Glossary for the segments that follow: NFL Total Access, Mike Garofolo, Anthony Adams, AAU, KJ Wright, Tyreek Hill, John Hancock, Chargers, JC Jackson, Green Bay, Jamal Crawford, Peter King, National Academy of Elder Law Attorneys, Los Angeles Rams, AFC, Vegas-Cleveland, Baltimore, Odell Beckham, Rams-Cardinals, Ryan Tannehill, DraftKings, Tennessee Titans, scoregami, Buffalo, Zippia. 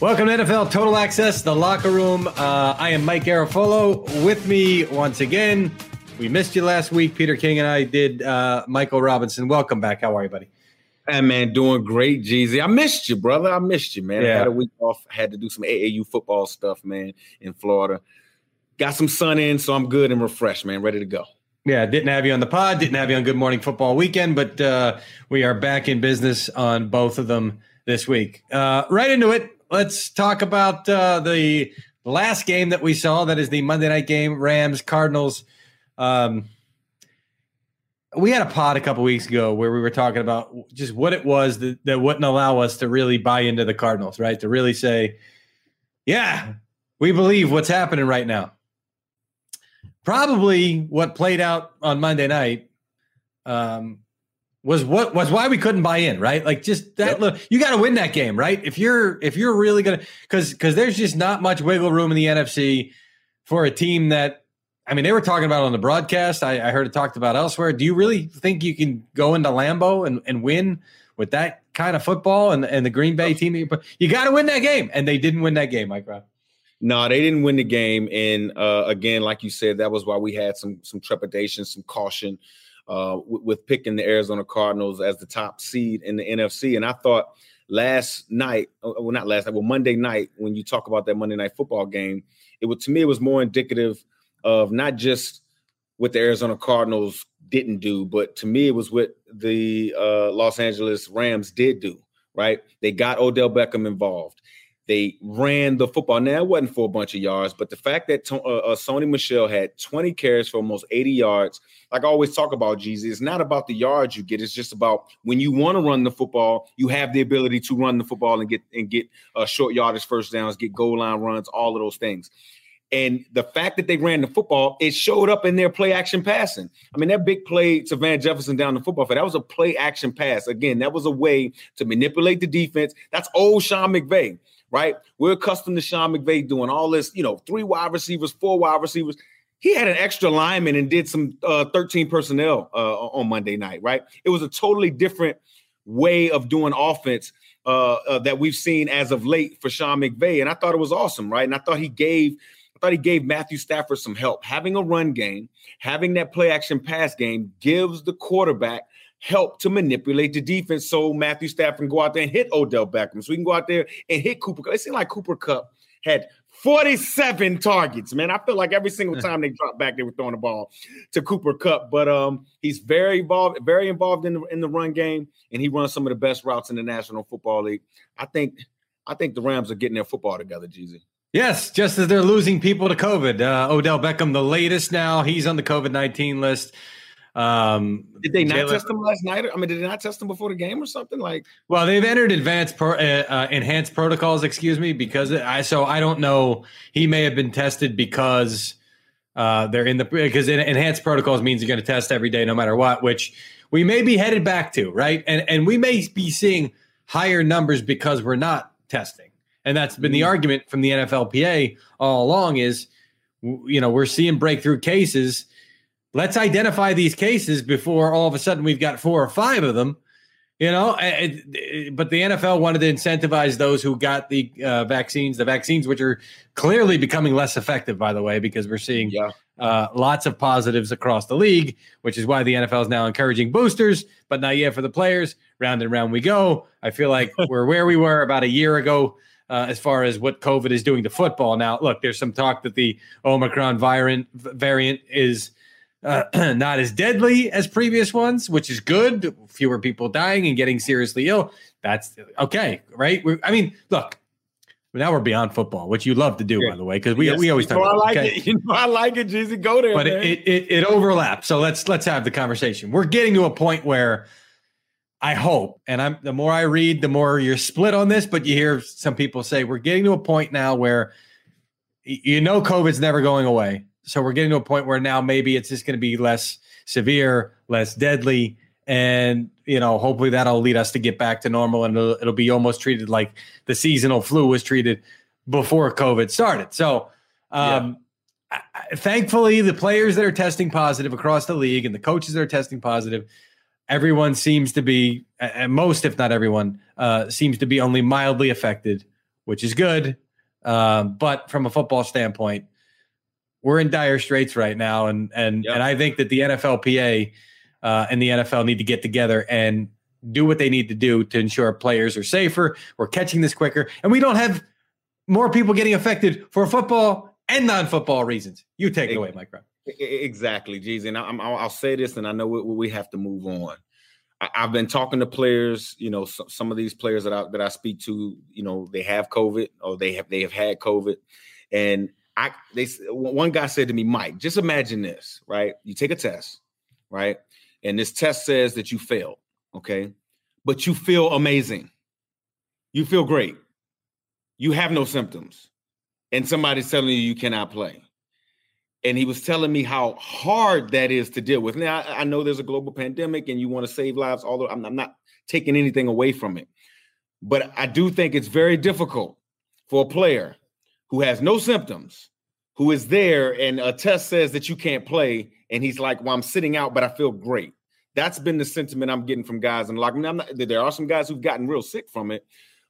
Welcome to NFL Total Access, the locker room. I am Mike Garofolo. With me once again, we missed you last week. Peter King and I did Michael Robinson. Welcome back. How are you, buddy? Hey, man, doing great, Jeezy. I missed you, brother. I missed you, man. Yeah. I had a week off. Had to do some AAU football stuff, man, in Florida. Got some sun in, so I'm good and refreshed, man. Ready to go. Yeah, didn't have you on the pod. Didn't have you on Good Morning Football Weekend, but we are back in business on both of them this week. Right into it. Let's talk about the last game that we saw. That is the Monday night game, Rams-Cardinals. We had a pod a couple weeks ago where we were talking about just what it was that wouldn't allow us to really buy into the Cardinals, right? To really say, yeah, we believe what's happening right now. Probably what played out on Monday night was why we couldn't buy in, right? Like just that, yep. You got to win that game, right? If you're really gonna, because there's just not much wiggle room in the NFC for a team that, I mean, they were talking about on the broadcast. I heard it talked about elsewhere. Do you really think you can go into Lambeau and win with that kind of football and the Green Bay team? You got to win that game, and they didn't win that game, Mike Robb. No, they didn't win the game, and again, like you said, that was why we had some trepidation, some caution. With picking the Arizona Cardinals as the top seed in the NFC. And I thought Monday night, when you talk about that Monday night football game, it was more indicative of not just what the Arizona Cardinals didn't do, but to me, it was what the Los Angeles Rams did do, right? They got Odell Beckham involved. They ran the football. Now, it wasn't for a bunch of yards, but the fact that Sony Michel had 20 carries for almost 80 yards, like I always talk about, Jeezy, it's not about the yards you get. It's just about when you want to run the football, you have the ability to run the football and get short yardage first downs, get goal line runs, all of those things. And the fact that they ran the football, it showed up in their play-action passing. I mean, that big play to Van Jefferson down the football field, that was a play-action pass. Again, that was a way to manipulate the defense. That's old Sean McVay, right? We're accustomed to Sean McVay doing all this, 3 wide receivers, 4 wide receivers. He had an extra lineman and did some 13 personnel on Monday night, right? It was a totally different way of doing offense that we've seen as of late for Sean McVay, and I thought it was awesome, right? And I thought he gave Matthew Stafford some help. Having a run game, having that play-action pass game gives the quarterback help to manipulate the defense so Matthew Stafford can go out there and hit Odell Beckham. So he can go out there and hit Cooper Kupp. It seemed like Cooper Kupp had 47 targets, man. I feel like every single time they dropped back, they were throwing the ball to Cooper Kupp. But he's very involved in the run game, and he runs some of the best routes in the National Football League. I think the Rams are getting their football together, Jeezy. Yes, just as they're losing people to COVID. Odell Beckham, the latest now. He's on the COVID-19 list. Did they not test him last night? I mean, did they not test him before the game or something? Well, they've entered enhanced protocols, because I don't know. He may have been tested because They're in the, because enhanced protocols means you're going to test every day, no matter what, which we may be headed back to, right? And we may be seeing higher numbers because we're not testing. And that's been the argument from the NFLPA all along is, you know, we're seeing breakthrough cases. Let's identify these cases before all of a sudden we've got 4 or 5 of them, you know. But the NFL wanted to incentivize those who got the vaccines, which are clearly becoming less effective, by the way, because we're seeing lots of positives across the league, which is why the NFL is now encouraging boosters, but not yet for the players. Round and round we go. I feel like we're where we were about a year ago. As far as what COVID is doing to football. Now, look, there's some talk that the Omicron variant is not as deadly as previous ones, which is good. Fewer people dying and getting seriously ill. That's okay, right? Now we're beyond football, which you love to do, by the way, because we always talk about it. You know, I like it, Jesus. Go there, but it overlaps. So let's have the conversation. We're getting to a point where I hope, and the more I read, the more you're split on this, but you hear some people say, we're getting to a point now where, you know, COVID's never going away. So we're getting to a point where now maybe it's just going to be less severe, less deadly. And, you know, hopefully that'll lead us to get back to normal, and it'll be almost treated like the seasonal flu was treated before COVID started. So thankfully, the players that are testing positive across the league and the coaches that are testing positive, everyone seems to be, at most, if not everyone, seems to be only mildly affected, which is good. But from a football standpoint, we're in dire straits right now. And I think that the NFLPA and the NFL need to get together and do what they need to do to ensure players are safer. We're catching this quicker. And we don't have more people getting affected for football and non-football reasons. You take it away, Mike Brown. Exactly, Jeezy. And I'll say this, and I know we have to move on. I've been talking to players, you know, some of these players that I speak to, you know, they have COVID or they have had COVID. And one guy said to me, Mike, just imagine this, right? You take a test, right? And this test says that you failed, okay? But you feel amazing. You feel great. You have no symptoms. And somebody's telling you you cannot play. And he was telling me how hard that is to deal with. Now, I know there's a global pandemic and you want to save lives, although I'm not taking anything away from it. But I do think it's very difficult for a player who has no symptoms, who is there, and a test says that you can't play. And he's like, well, I'm sitting out, but I feel great. That's been the sentiment I'm getting from guys in the locker room. There are some guys who've gotten real sick from it.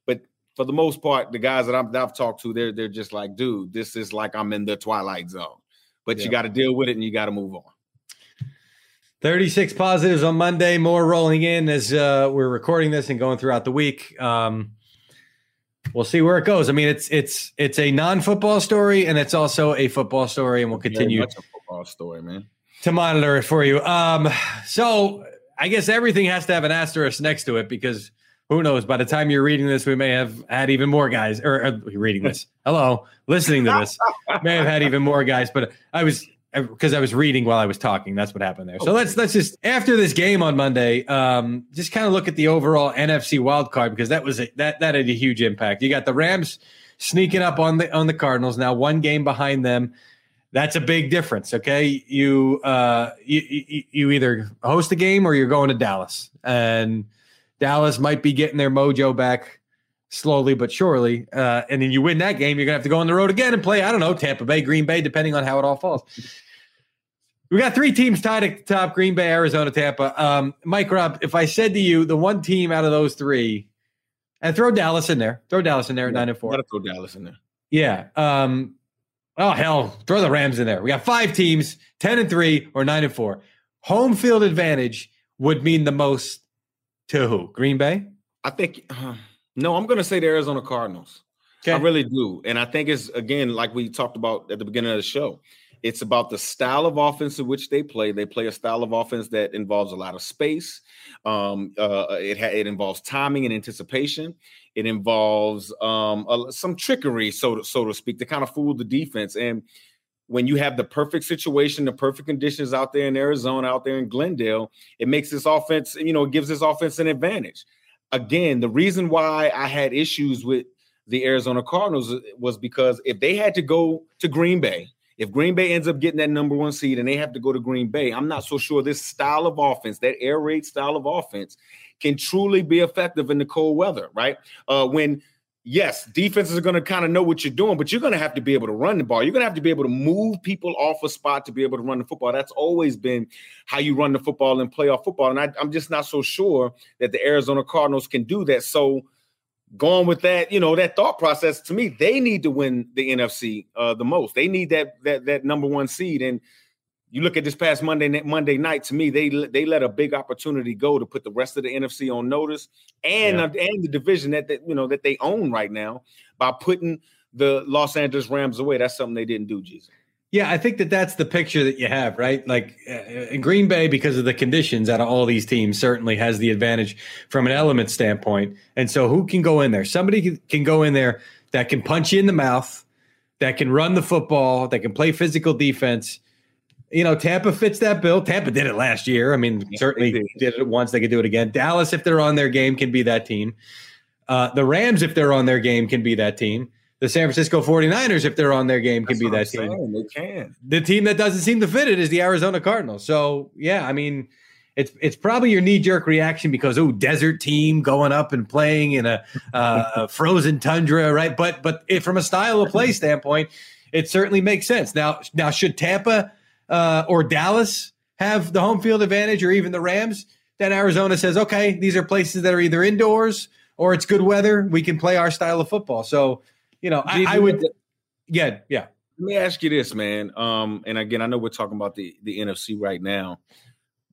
But for the most part, the guys that I've talked to, they're just like, dude, this is like I'm in the twilight zone. But you got to deal with it, and you got to move on. 36 positives on Monday, more rolling in as we're recording this and going throughout the week. We'll see where it goes. I mean, it's a non-football story, and it's also a football story, and we'll continue. Very much a football story, man. To monitor it for you. So I guess everything has to have an asterisk next to it, because who knows? By the time you're reading this, we may have had even more guys. Or reading this, listening to this, may have had even more guys. But I was reading while I was talking. That's what happened there. Okay. So let's just, after this game on Monday, just kind of look at the overall NFC wildcard, because that had a huge impact. You got the Rams sneaking up on the Cardinals now, one game behind them. That's a big difference, okay? You either host a game or you're going to Dallas, and Dallas might be getting their mojo back slowly but surely. And then you win that game, you're going to have to go on the road again and play, I don't know, Tampa Bay, Green Bay, depending on how it all falls. We got 3 teams tied at the top, Green Bay, Arizona, Tampa. Mike, Rob, if I said to you the one team out of those 3, and throw Dallas in there at 9-4. Got to throw Dallas in there. Yeah. Throw the Rams in there. We got 5 teams, 10-3 or 9-4. Home field advantage would mean the most. To who? Green Bay? I think I'm going to say the Arizona Cardinals. Okay. I really do. And I think it's, again, like we talked about at the beginning of the show, it's about the style of offense in which they play. They play a style of offense that involves a lot of space. It involves timing and anticipation. It involves some trickery, so to speak, to kind of fool the defense. And when you have the perfect situation, the perfect conditions out there in Arizona, out there in Glendale, it makes this offense, you know, it gives this offense an advantage. Again, the reason why I had issues with the Arizona Cardinals was because if they had to go to Green Bay If Green Bay ends up getting that number one seed and they have to go to Green Bay, I'm not so sure this style of offense, that air raid style of offense, can truly be effective in the cold weather, right? When, yes, defenses are going to kind of know what you're doing, but you're going to have to be able to run the ball. You're going to have to be able to move people off a spot to be able to run the football. That's always been how you run the football in playoff football, and I'm just not so sure that the Arizona Cardinals can do that. So going with that, you know, that thought process, to me, they need to win the NFC the most. They need that number one seed. And you look at this past Monday night, to me, they let a big opportunity go to put the rest of the NFC on notice and the division that they own right now by putting the Los Angeles Rams away. That's something they didn't do, Jesus. Yeah, I think that's the picture that you have, right? Like in Green Bay, because of the conditions out of all these teams, certainly has the advantage from an element standpoint. And so who can go in there? Somebody can go in there that can punch you in the mouth, that can run the football, that can play physical defense. You know, Tampa fits that bill. Tampa did it last year. I mean, certainly did it once. They could do it again. Dallas, if they're on their game, can be that team. The Rams, if they're on their game, can be that team. The San Francisco 49ers, if they're on their game, can be that team. They can. The team that doesn't seem to fit it is the Arizona Cardinals. So, yeah, I mean, it's probably your knee-jerk reaction because, desert team going up and playing in a frozen tundra, right? But if, from a style of play standpoint, it certainly makes sense. Now should Tampa or Dallas have the home field advantage or even the Rams? Then Arizona says, okay, these are places that are either indoors or it's good weather. We can play our style of football. So, you know, I would. Yeah, yeah. Let me ask you this, man. And again, I know we're talking about the NFC right now.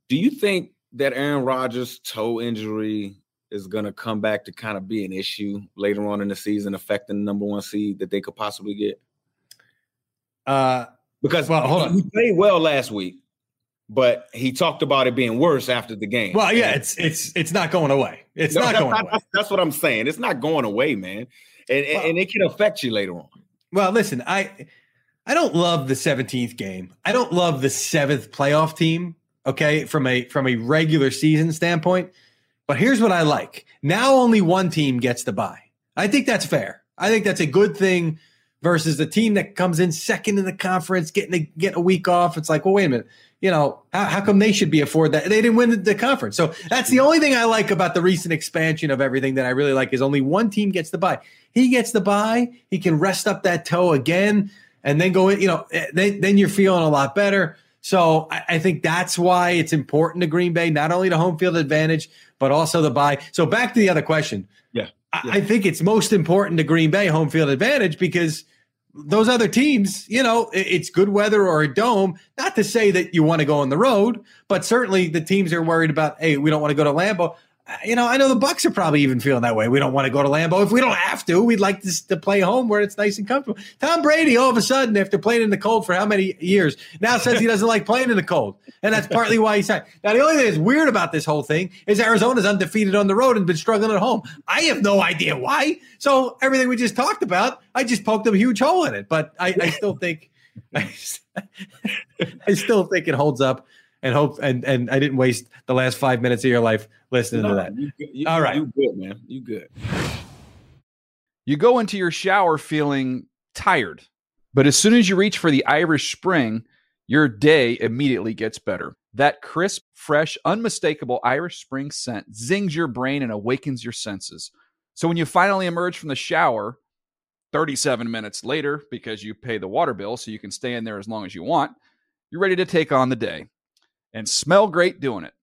Do you think that Aaron Rodgers' toe injury is going to come back to kind of be an issue later on in the season, affecting the number one seed that they could possibly get? Because he played well last week, but he talked about it being worse after the game. Well, yeah, it's not going away. It's not going away. That's what I'm saying. It's not going away, man. And it can affect you later on. Well, listen, I don't love the 17th game. I don't love the 7th playoff team, okay, from a regular season standpoint. But here's what I like. Now only one team gets to bye. I think that's fair. I think that's a good thing versus the team that comes in second in the conference, getting a week off. It's like, well, wait a minute. You know, how come they should be afforded that? They didn't win the conference. So that's the only thing I like about the recent expansion of everything that I really like is only one team gets the bye. He gets the bye. He can rest up that toe again and then go in. You know, then you're feeling a lot better. So I think that's why it's important to Green Bay, not only the home field advantage, but also the bye. So back to the other question. Yeah. I think it's most important to Green Bay home field advantage because those other teams, you know, it's good weather or a dome. Not to say that you want to go on the road, but certainly the teams are worried about, hey, we don't want to go to Lambeau. You know, I know the Bucks are probably even feeling that way. We don't want to go to Lambeau. If we don't have to, we'd like to play home where it's nice and comfortable. Tom Brady, all of a sudden, after playing in the cold for how many years, now says he doesn't like playing in the cold. And that's partly why he signed. Now, the only thing that's weird about this whole thing is Arizona's undefeated on the road and been struggling at home. I have no idea why. So everything we just talked about, I just poked a huge hole in it. But I still think I still think it holds up. And hope and I didn't waste the last 5 minutes of your life listening to that. All right. You good, man. You good. You go into your shower feeling tired, but as soon as you reach for the Irish Spring, your day immediately gets better. That crisp, fresh, unmistakable Irish Spring scent zings your brain and awakens your senses. So when you finally emerge from the shower 37 minutes later, because you pay the water bill so you can stay in there as long as you want, you're ready to take on the day. And smell great doing it.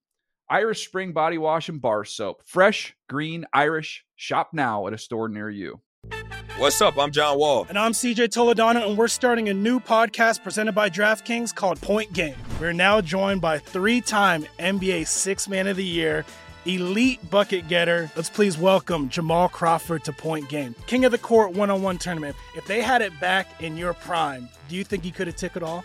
Irish Spring Body Wash and Bar Soap. Fresh, green, Irish. Shop now at a store near you. What's up? I'm John Wall. And I'm CJ Toledano, and we're starting a new podcast presented by DraftKings called Point Game. We're now joined by three-time NBA Sixth Man of the Year, elite bucket getter. Let's please welcome Jamal Crawford to Point Game. King of the Court one-on-one tournament. If they had it back in your prime, do you think he could have took it all?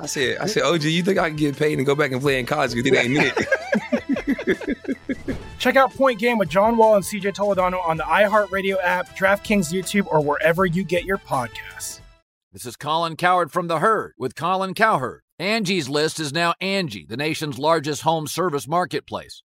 I said, OG, you think I can get paid and go back and play in college because it ain't it? Check out Point Game with John Wall and CJ Toledano on the iHeartRadio app, DraftKings YouTube, or wherever you get your podcasts. This is Colin Cowherd from The Herd with Colin Cowherd. Angie's List is now Angie, the nation's largest home service marketplace.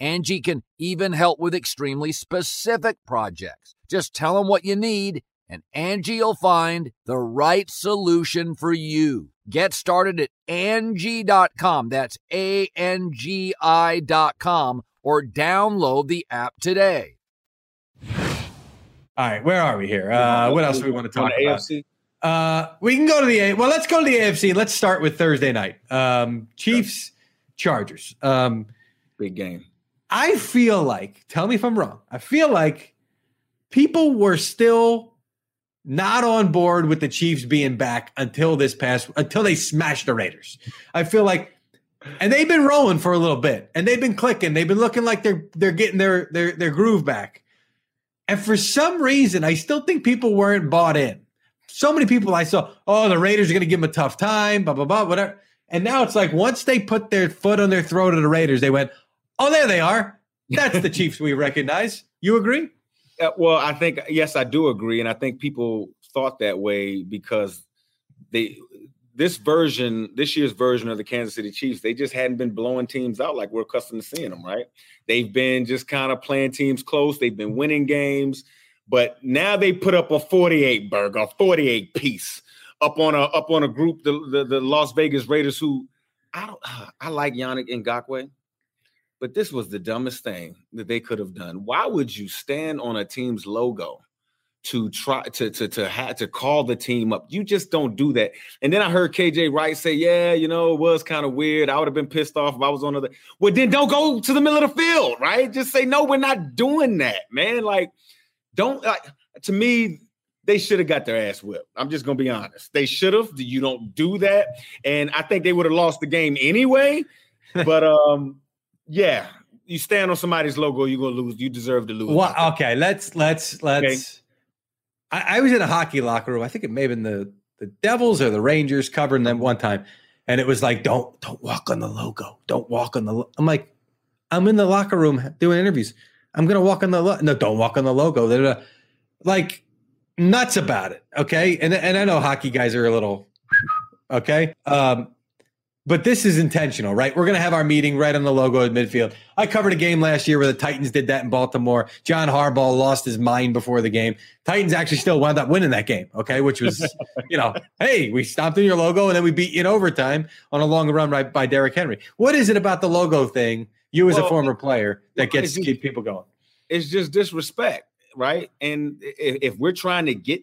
Angie can even help with extremely specific projects. Just tell them what you need, and Angie will find the right solution for you. Get started at Angie.com. That's ANGI.com, or download the app today. All right, where are we here? What else do we want to talk about? AFC? We can go to the AFC. Well, let's go to the AFC. Let's start with Thursday night. Chiefs, Chargers. Big game. I feel like, tell me if I'm wrong, I feel like people were still not on board with the Chiefs being back until they smashed the Raiders. I feel like, and they've been rolling for a little bit, and they've been clicking. They've been looking like they're getting their groove back. And for some reason, I still think people weren't bought in. So many people I saw, oh, the Raiders are going to give them a tough time, blah, blah, blah, whatever. And now it's like once they put their foot on their throat of the Raiders, they went, oh, there they are. That's the Chiefs we recognize. You agree? Well, I think, yes, I do agree. And I think people thought that way because this year's version of the Kansas City Chiefs, they just hadn't been blowing teams out like we're accustomed to seeing them, right? They've been just kind of playing teams close. They've been winning games. But now they put up a 48-burger, a 48-piece up on a group, the Las Vegas Raiders, who I like Yannick Ngakoue. But this was the dumbest thing that they could have done. Why would you stand on a team's logo to try to call the team up? You just don't do that. And then I heard KJ Wright say, "Yeah, it was kind of weird. I would have been pissed off if I was on other." Well, then don't go to the middle of the field, right? Just say, "No, we're not doing that, man." Like, don't. To me, they should have got their ass whipped. I'm just gonna be honest. They should have. You don't do that, and I think they would have lost the game anyway. But yeah, you stand on somebody's logo, you're gonna lose. You deserve to lose. Well, okay, let's. Okay. I was in a hockey locker room. I think it may have been the Devils or the Rangers covering them one time, and it was like, don't walk on the logo. Don't walk on the. I'm like, I'm in the locker room doing interviews. I'm gonna walk on the logo. No, don't walk on the logo. They're like nuts about it. Okay, and I know hockey guys are a little okay. But this is intentional, right? We're going to have our meeting right on the logo at midfield. I covered a game last year where the Titans did that in Baltimore. John Harbaugh lost his mind before the game. Titans actually still wound up winning that game, okay, which was, hey, we stomped in your logo and then we beat you in overtime on a long run right by Derrick Henry. What is it about the logo thing, you as a former player, that gets to keep people going? It's just disrespect, right? And if we're trying to get,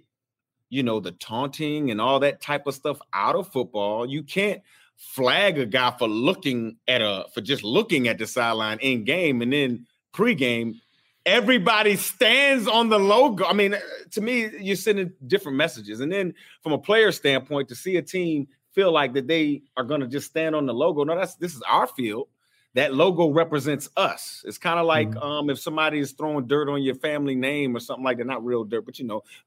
the taunting and all that type of stuff out of football, you can't flag a guy for looking at the sideline in game, and then pregame everybody stands on the logo. I mean, to me, you're sending different messages. And then from a player standpoint, to see a team feel like that they are going to just stand on the logo. No, this is our field. That logo represents us. It's kind of like if somebody is throwing dirt on your family name or something like that, not real dirt, but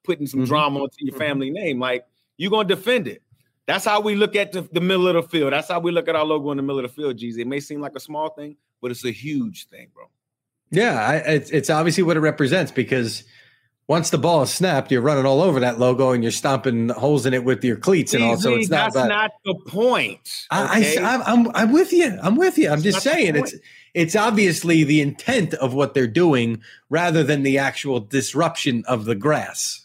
putting some drama onto your family name. Like, you're going to defend it. That's how we look at the middle of the field. That's how we look at our logo in the middle of the field, Jeezy. It may seem like a small thing, but it's a huge thing, bro. Yeah, it's obviously what it represents, because once the ball is snapped, you're running all over that logo and you're stomping holes in it with your cleats, Jeezy, and all. So it's not. That's not the point. Okay? I'm with you. I'm with you. I'm just saying it's obviously the intent of what they're doing rather than the actual disruption of the grass.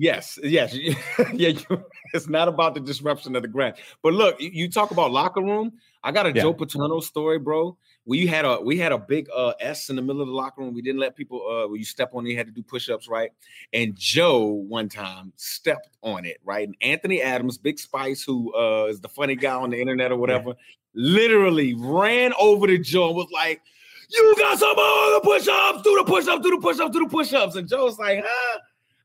Yes. It's not about the disruption of the grass. But look, you talk about locker room. I got a Joe Paterno story, bro. We had a big S in the middle of the locker room. We didn't let people when you step on it, you had to do push-ups, right? And Joe one time stepped on it, right? And Anthony Adams, Big Spice, who is the funny guy on the internet or whatever, literally ran over to Joe and was like, "You got some of the push-ups, do the push-ups. And Joe was like, "Huh?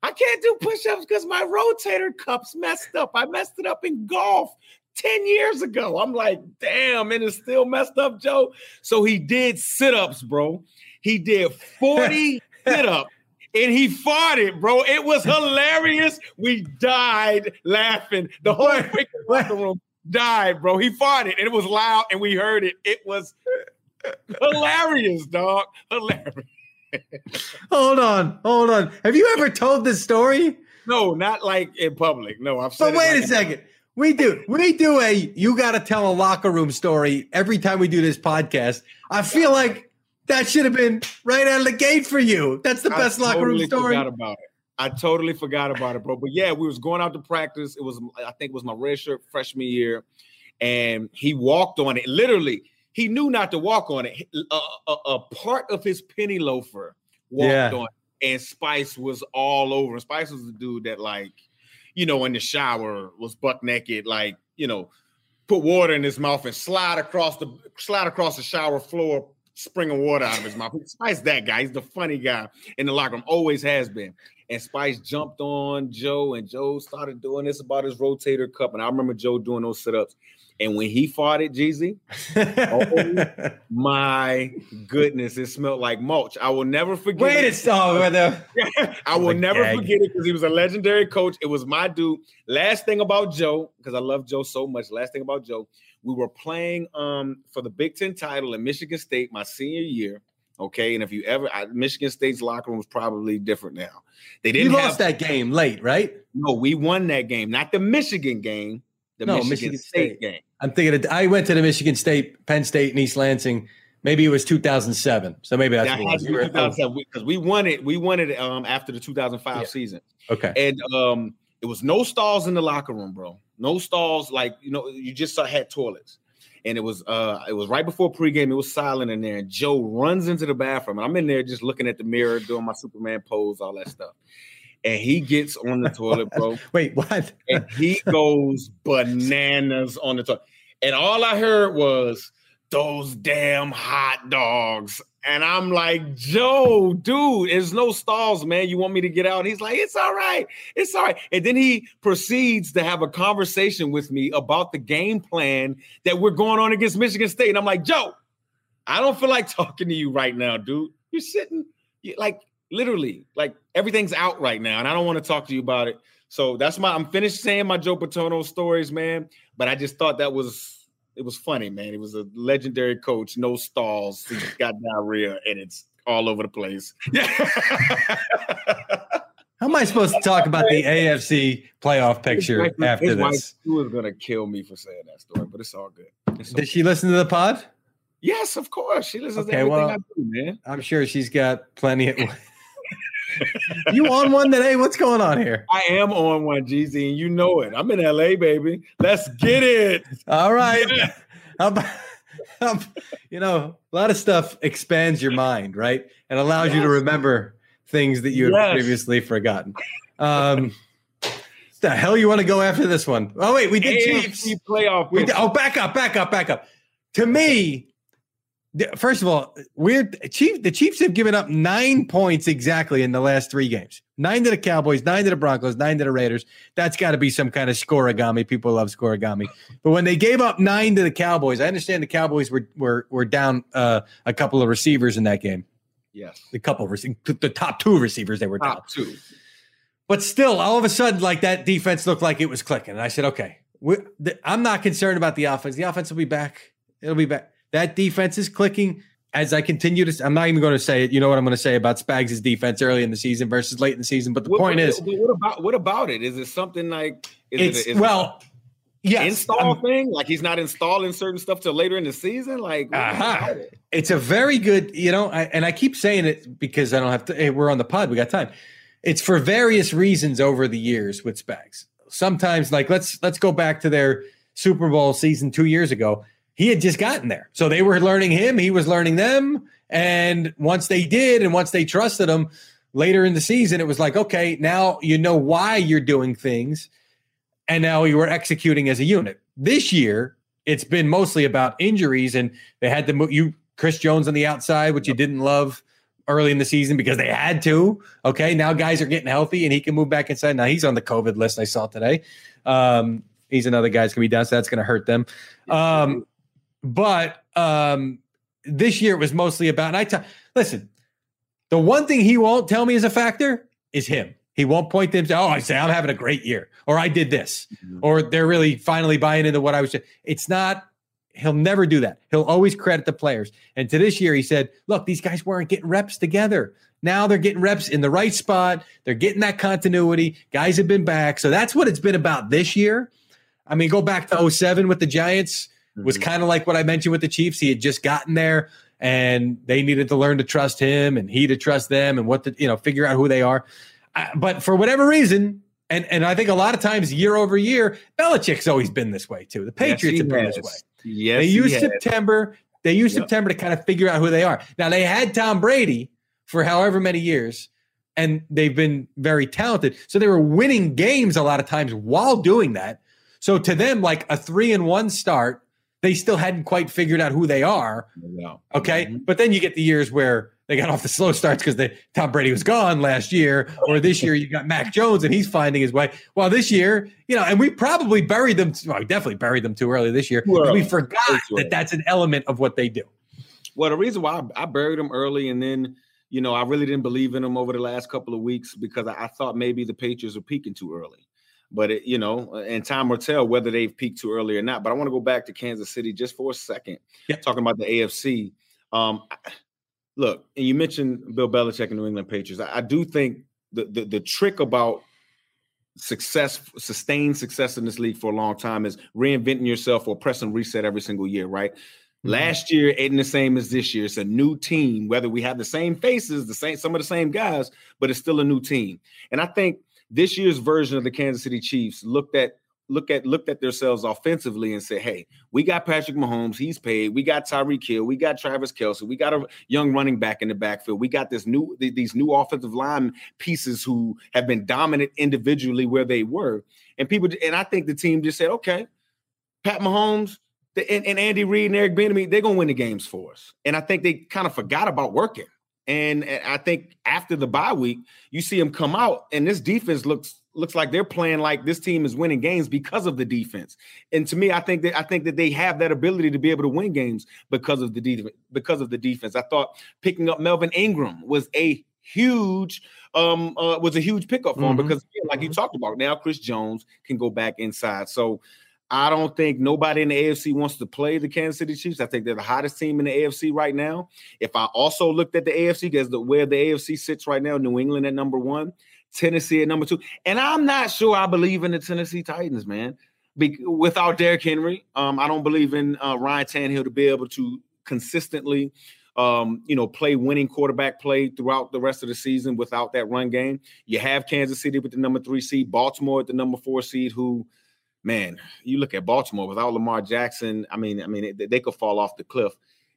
I can't do push-ups because my rotator cuff's messed up. I messed it up in golf 10 years ago. I'm like, damn, and it's still messed up, Joe. So he did sit-ups, bro. He did 40 sit-ups, and he farted, bro. It was hilarious. We died laughing. The whole freaking locker room died, bro. He farted, and it was loud, and we heard it. It was hilarious, dog. Hilarious. Hold on. Have you ever told this story? No, not like in public. No, I've said. But wait a second. We do a you gotta tell a locker room story every time we do this podcast. I feel like that should have been right out of the gate for you. That's the best locker room story. I totally forgot about it, bro. But yeah, we was going out to practice. I think it was my red shirt freshman year, and he walked on it literally. He knew not to walk on it. A part of his penny loafer walked on it, and Spice was all over. Spice was the dude that, like, you know, in the shower was buck naked, like, you know, put water in his mouth and slide across the shower floor, springing water out of his mouth. Spice, that guy. He's the funny guy in the locker room, always has been. And Spice jumped on Joe, and Joe started doing this about his rotator cuff. And I remember Joe doing those sit-ups. And when he farted, Jeezy, oh my goodness, it smelled like mulch. I will never forget I will never forget it because he was a legendary coach. It was my dude. Last thing about Joe, because I love Joe so much, we were playing for the Big Ten title in Michigan State my senior year, okay? And if you ever – Michigan State's locker room is probably different now. You lost that game late, right? No, we won that game. Not the Michigan game. Michigan State game. I'm thinking I went to the Michigan State, Penn State, and East Lansing. Maybe it was 2007. So maybe that's what it was. 2007 because we won it after the 2005 season. Okay. And it was no stalls in the locker room, bro. No stalls, like, you know, you just had toilets. And it was right before pregame. It was silent in there. And Joe runs into the bathroom. And I'm in there just looking at the mirror, doing my Superman pose, all that stuff. And he gets on the toilet, bro. Wait, what? And he goes bananas on the toilet. And all I heard was, "Those damn hot dogs." And I'm like, "Joe, dude, there's no stalls, man. You want me to get out?" And he's like, It's all right. And then he proceeds to have a conversation with me about the game plan that we're going on against Michigan State. And I'm like, "Joe, I don't feel like talking to you right now, dude. You're sitting, literally, like, everything's out right now, and I don't want to talk to you about it." So that's I'm finished saying my Joe Paterno stories, man, but I just thought it was funny, man. It was a legendary coach, no stalls. He just got diarrhea, and it's all over the place. How am I supposed to talk about the AFC playoff picture after this? She was going to kill me for saying that story, but it's all good. Did she listen to the pod? Yes, of course. She listens to everything I do, man. I'm sure she's got plenty of – You on one today? What's going on here? I am on one, Jeezy, and you know it. I'm in LA, baby. Let's get it. All right. Yeah. You know, a lot of stuff expands your mind, right? And allows you to remember things that you had previously forgotten. The hell you want to go after this one? Oh, wait, we did Chiefs. Playoff. Back up. To me, first of all, the Chiefs have given up 9 points exactly in the last three games. 9 to the Cowboys, 9 to the Broncos, 9 to the Raiders. That's got to be some kind of scoregami. People love scoregami. But when they gave up 9 to the Cowboys, I understand the Cowboys were down a couple of receivers in that game. Yes. The top two receivers they were down. Top two. But still, all of a sudden, like, that defense looked like it was clicking. And I said, okay, I'm not concerned about the offense. The offense will be back. It'll be back. That defense is clicking. As I continue to – I'm not even going to say it. You know what I'm going to say about Spags' defense early in the season versus late in the season. But the point is – What about it? Is it something like – install thing? Like, he's not installing certain stuff till later in the season? Like, it's a very good – you know, and I keep saying it because I don't have to – we're on the pod. We got time. it's for various reasons over the years with Spags. Sometimes, like, let's go back to their Super Bowl season 2 years ago. He had just gotten there. So they were learning him. He was learning them. And once they did, and once they trusted him later in the season, it was like, okay, now you know why you're doing things. And now you were executing as a unit. This year, it's been mostly about injuries. And they had to move you, Chris Jones on the outside, which you didn't love early in the season because they had to. Okay, now guys are getting healthy and he can move back inside. Now he's on the COVID list I saw today. He's another guy that's going to be down, so that's going to hurt them. But this year it was mostly about, and listen, the one thing he won't tell me is a factor is him. He won't point to him, say, oh, I say, I'm having a great year, or I did this, or they're really finally buying into what I was doing. It's not, he'll never do that. He'll always credit the players. And to this year, he said, look, these guys weren't getting reps together. Now they're getting reps in the right spot. They're getting that continuity. Guys have been back. So that's what it's been about this year. I mean, go back to 2007 with the Giants. Was kind of like what I mentioned with the Chiefs. He had just gotten there, and they needed to learn to trust him, and he to trust them, and what to, you know, figure out who they are. But for whatever reason, and I think a lot of times year over year, Belichick's always been this way too. The Patriots have been this way. Yes, they use September. They use September to kind of figure out who they are. Now they had Tom Brady for however many years, and they've been very talented. So they were winning games a lot of times while doing that. So to them, like a 3-1 start, they still hadn't quite figured out who they are. Okay. But then you get the years where they got off the slow starts because Tom Brady was gone last year, or this year you got Mac Jones and he's finding his way. Well, this year, you know, and we probably buried them. Well, we definitely buried them too early this year. We forgot that that's an element of what they do. Well, the reason why I buried them early, and then, you know, I really didn't believe in them over the last couple of weeks because I thought maybe the Patriots were peaking too early. But, it, you know, and time will tell whether they've peaked too early or not. But I want to go back to Kansas City just for a second, talking about the AFC. Look, and you mentioned Bill Belichick and New England Patriots. I do think the trick about success, sustained success in this league for a long time is reinventing yourself or press and reset every single year, right? Last year ain't the same as this year. It's a new team, whether we have the same faces, the same, some of the same guys, but it's still a new team. And I think this year's version of the Kansas City Chiefs looked at themselves offensively and said, hey, we got Patrick Mahomes. He's paid. We got Tyreek Hill. We got Travis Kelce. We got a young running back in the backfield. We got these new offensive line pieces who have been dominant individually where they were. And I think the team just said, okay, Pat Mahomes and Andy Reid and Eric Bieniemy, they're going to win the games for us. And I think they kind of forgot about working. And I think after the bye week, you see them come out, and this defense looks like they're playing like this team is winning games because of the defense. And to me, I think that they have that ability to be able to win games because of the defense. I thought picking up Melvin Ingram was a huge pickup for him because, again, like you talked about, now Chris Jones can go back inside. So I don't think nobody in the AFC wants to play the Kansas City Chiefs. I think they're the hottest team in the AFC right now. If I also looked at the AFC, guess where the AFC sits right now, New England at number 1, Tennessee at number 2. And I'm not sure I believe in the Tennessee Titans, man. Without Derrick Henry, I don't believe in Ryan Tannehill to be able to consistently play winning quarterback play throughout the rest of the season without that run game. You have Kansas City with the number 3 seed, Baltimore at the number 4 seed, who – man, you look at Baltimore without Lamar Jackson. I mean, they could fall off the cliff.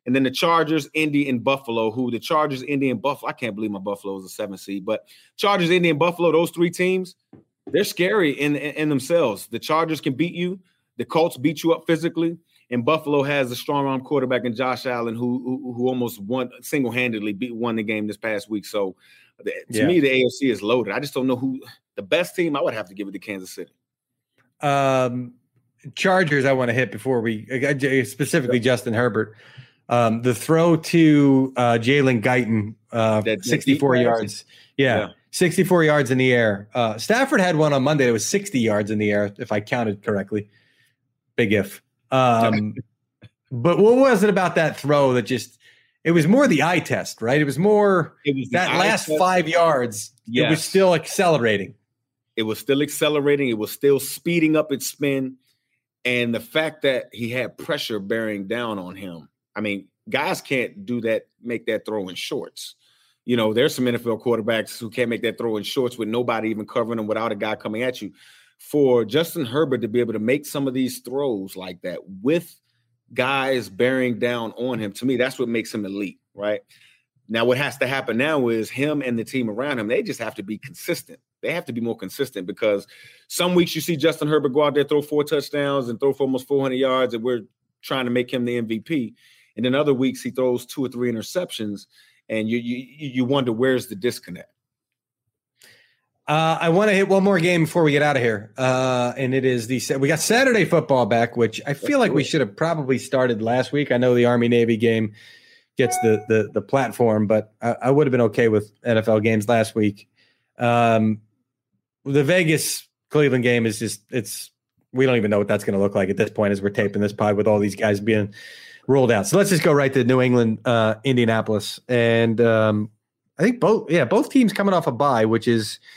And then the Chargers, Indy, and Buffalo. I can't believe my Buffalo is a 7 seed, but Chargers, Indy, and Buffalo. Those three teams, they're scary in themselves. The Chargers can beat you. The Colts beat you up physically, and Buffalo has a strong arm quarterback in Josh Allen, who almost single handedly won the game this past week. So, to me, the AFC is loaded. I just don't know who the best team. I would have to give it to Kansas City. Chargers I want to hit before we specifically Justin Herbert. The throw to Jalen Guyton, 64 yards. Yeah, 64 yards in the air. Stafford had one on Monday that was 60 yards in the air, if I counted correctly. Big if. But what was it about that throw that just – it was more the eye test, right? It was more that last 5 yards. Yes. It was still accelerating. It was still accelerating. It was still speeding up its spin. And the fact that he had pressure bearing down on him. I mean, guys can't do that, make that throw in shorts. You know, there's some NFL quarterbacks who can't make that throw in shorts with nobody even covering them, without a guy coming at you. For Justin Herbert to be able to make some of these throws like that with guys bearing down on him, to me, that's what makes him elite, right? Now, what has to happen now is him and the team around him, they just have to be consistent. They have to be more consistent, because some weeks you see Justin Herbert go out there, throw 4 touchdowns and throw for almost 400 yards, and we're trying to make him the MVP. And then other weeks he throws 2 or 3 interceptions, and you wonder, where's the disconnect? I want to hit one more game before we get out of here. And it is we got Saturday football back, which I feel like we should have probably started last week. I know the Army-Navy game gets the platform, but I would have been okay with NFL games last week. The Vegas-Cleveland game is just – we don't even know what that's going to look like at this point as we're taping this pod with all these guys being rolled out. So let's just go right to New England, Indianapolis. And I think both teams coming off a bye, which is –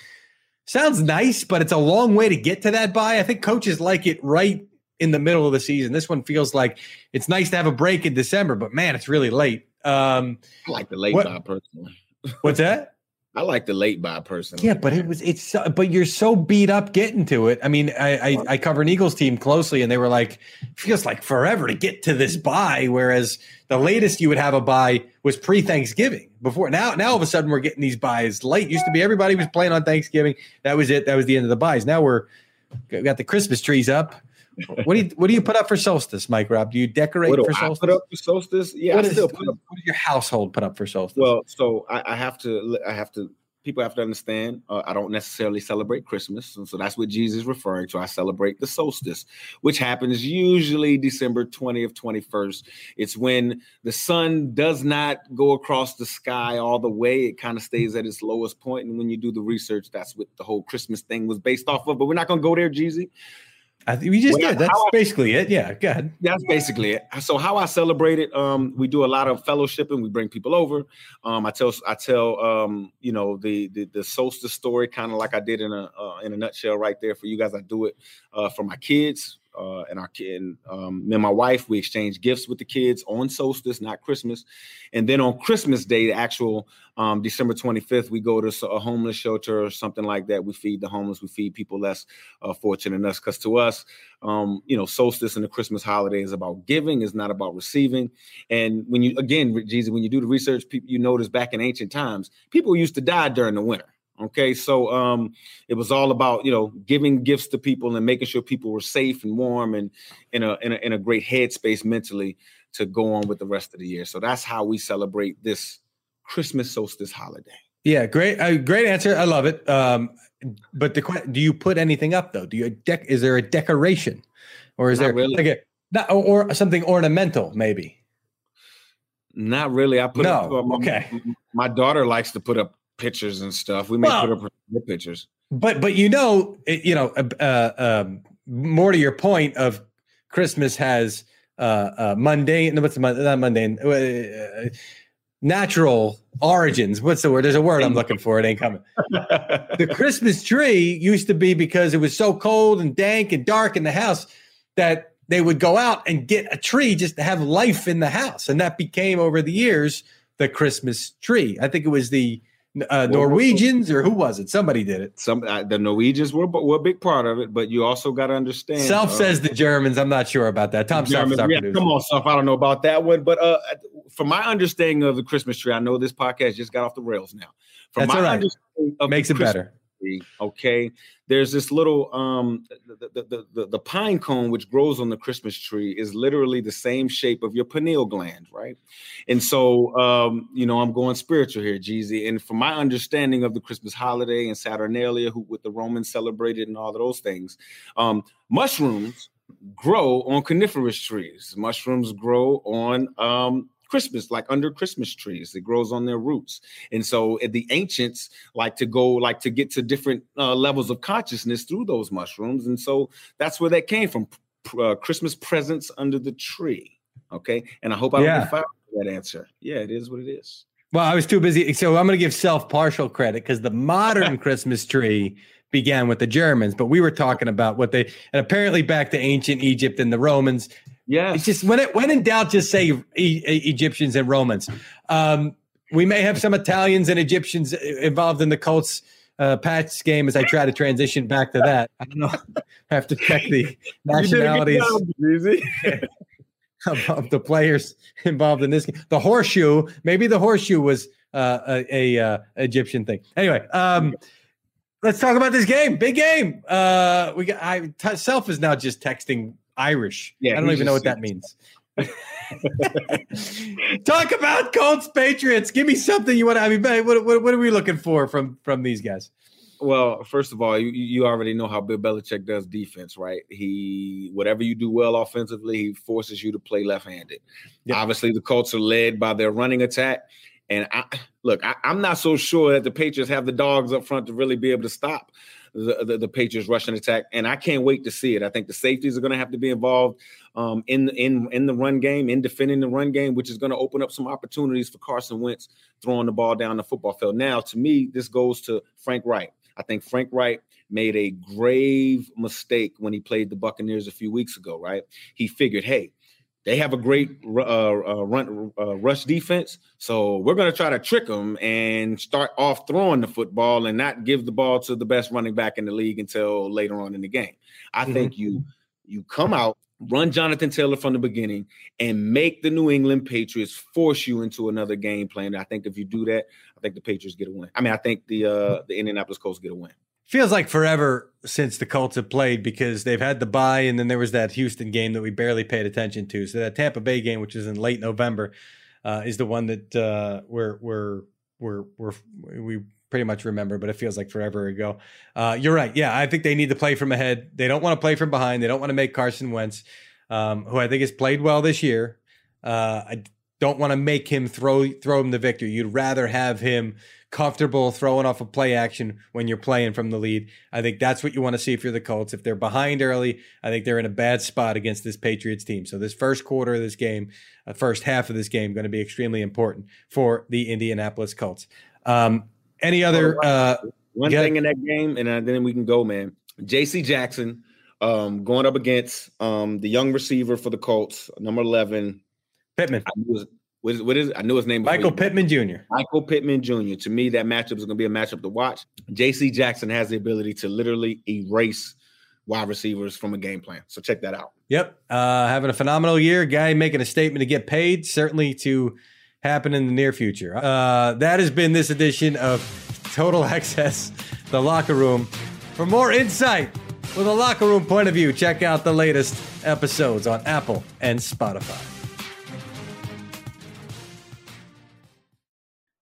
sounds nice, but it's a long way to get to that bye. I think coaches like it right in the middle of the season. This one feels like it's nice to have a break in December, but, man, it's really late. I like the late bye personally. What's that? I like the late bye personally. Yeah, but but you're so beat up getting to it. I mean, I cover an Eagles team closely, and they were like, it feels like forever to get to this bye, whereas the latest you would have a bye was pre-Thanksgiving. Before now all of a sudden we're getting these buys late. Used to be everybody was playing on Thanksgiving. That was it. That was the end of the buys. Now we got the Christmas trees up. What do you put up for solstice, Mike Robb? Do you decorate for solstice? Put up for solstice? Yeah, what does your household put up for solstice? Well, so I have to. People have to understand. I don't necessarily celebrate Christmas, and so that's what Jesus is referring to. I celebrate the solstice, which happens usually December 20th, 21st. It's when the sun does not go across the sky all the way; it kind of stays at its lowest point. And when you do the research, that's what the whole Christmas thing was based off of. But we're not going to go there, Jeezy. That's basically it. Yeah, go ahead. That's basically it. So how I celebrate it, we do a lot of fellowshipping. We bring people over. I tell you know, the solstice story, kind of like I did in a nutshell right there for you guys. I do it for my kids and me and my wife. We exchange gifts with the kids on solstice, not Christmas. And then on Christmas Day, the actual December 25th, we go to a homeless shelter or something like that. We feed the homeless. We feed people less fortunate than us, because to us, you know, solstice and the Christmas holiday is about giving. It's not about receiving. And when you, again, Jesus, when you do the research, you notice back in ancient times, people used to die during the winter. OK, so it was all about, you know, giving gifts to people and making sure people were safe and warm and in a great headspace mentally to go on with the rest of the year. So that's how we celebrate this Christmas solstice holiday. Yeah, great answer. I love it. But do you put anything up, though? Is there a decoration, or is not there really, like or something ornamental, maybe? Not really. My daughter likes to put up pictures and stuff. We may put up pictures, but more to your point of Christmas has mundane. What's not mundane? Natural origins. What's the word? There's a word I'm looking for. It ain't coming. The Christmas tree used to be, because it was so cold and dank and dark in the house, that they would go out and get a tree just to have life in the house, and that became over the years the Christmas tree. I think it was the Norwegians, or who was it? Somebody did it. The Norwegians were a big part of it, but you also got to understand. Self says the Germans. I'm not sure about that. Tom Self is our producer. Come on, Self. I don't know about that one, but from my understanding of the Christmas tree, I know this podcast just got off the rails now. That's all right. Understanding of makes it Christmas better. Tree, okay, there's this little the pine cone which grows on the Christmas tree is literally the same shape of your pineal gland, right? And so you know, I'm going spiritual here, Jeezy. And from my understanding of the Christmas holiday and Saturnalia, with the Romans celebrated and all of those things, mushrooms grow on coniferous trees. Mushrooms grow on Christmas, like under Christmas trees. It grows on their roots. And so the ancients like to get to different levels of consciousness through those mushrooms. And so that's where that came from. Christmas presents under the tree. Okay. And I hope I don't find that answer. Yeah, it is what it is. Well, I was too busy. So I'm going to give Self partial credit, because the modern Christmas tree began with the Germans, but we were talking about and apparently back to ancient Egypt and the Romans. Yeah, it's just when in doubt, just say Egyptians and Romans. We may have some Italians and Egyptians involved in the Colts Pats game as I try to transition back to that. I don't know. I have to check the nationalities of the players involved in this game. The horseshoe, maybe the horseshoe was a Egyptian thing. Anyway, let's talk about this game. Big game. Self is now just texting Irish. Yeah, I don't even know what that means. Talk about Colts Patriots. Give me something you want to. I mean, what are we looking for from these guys? Well, first of all, you already know how Bill Belichick does defense, right? He whatever you do well offensively, he forces you to play left-handed. Yep. Obviously, the Colts are led by their running attack, and I'm not so sure that the Patriots have the dogs up front to really be able to stop the Patriots rushing attack, and I can't wait to see it. I think the safeties are going to have to be involved in the run game, in defending the run game, which is going to open up some opportunities for Carson Wentz throwing the ball down the football field. Now, to me, this goes to Frank Wright. I think Frank Wright made a grave mistake when he played the Buccaneers a few weeks ago, right? He figured, hey, they have a great rush defense, so we're going to try to trick them and start off throwing the football and not give the ball to the best running back in the league until later on in the game. I think you come out, run Jonathan Taylor from the beginning, and make the New England Patriots force you into another game plan. I think if you do that, I think the Patriots get a win. I mean, I think the Indianapolis Colts get a win. Feels like forever since the Colts have played because they've had the bye, and then there was that Houston game that we barely paid attention to. So that Tampa Bay game, which is in late November, is the one that we pretty much remember, but it feels like forever ago. You're right. Yeah, I think they need to play from ahead. They don't want to play from behind. They don't want to make Carson Wentz, who I think has played well this year. I don't want to make him throw him the victory. You'd rather have him comfortable throwing off a play action when you're playing from the lead. I think that's what you want to see if you're the Colts. If they're behind early, I think they're in a bad spot against this Patriots team. So this first quarter of this game, first half of this game, going to be extremely important for the Indianapolis Colts. Any other one thing in that game, and then we can go, man. JC Jackson going up against the young receiver for the Colts, number 11, Pittman. I knew his name. Michael Pittman Jr. Michael Pittman Jr. To me, that matchup is going to be a matchup to watch. JC Jackson has the ability to literally erase wide receivers from a game plan. So check that out. Yep, having a phenomenal year. Guy making a statement to get paid. Certainly to happen in the near future. That has been this edition of Total Access, The Locker Room. For more insight with a locker room point of view, check out the latest episodes on Apple and Spotify.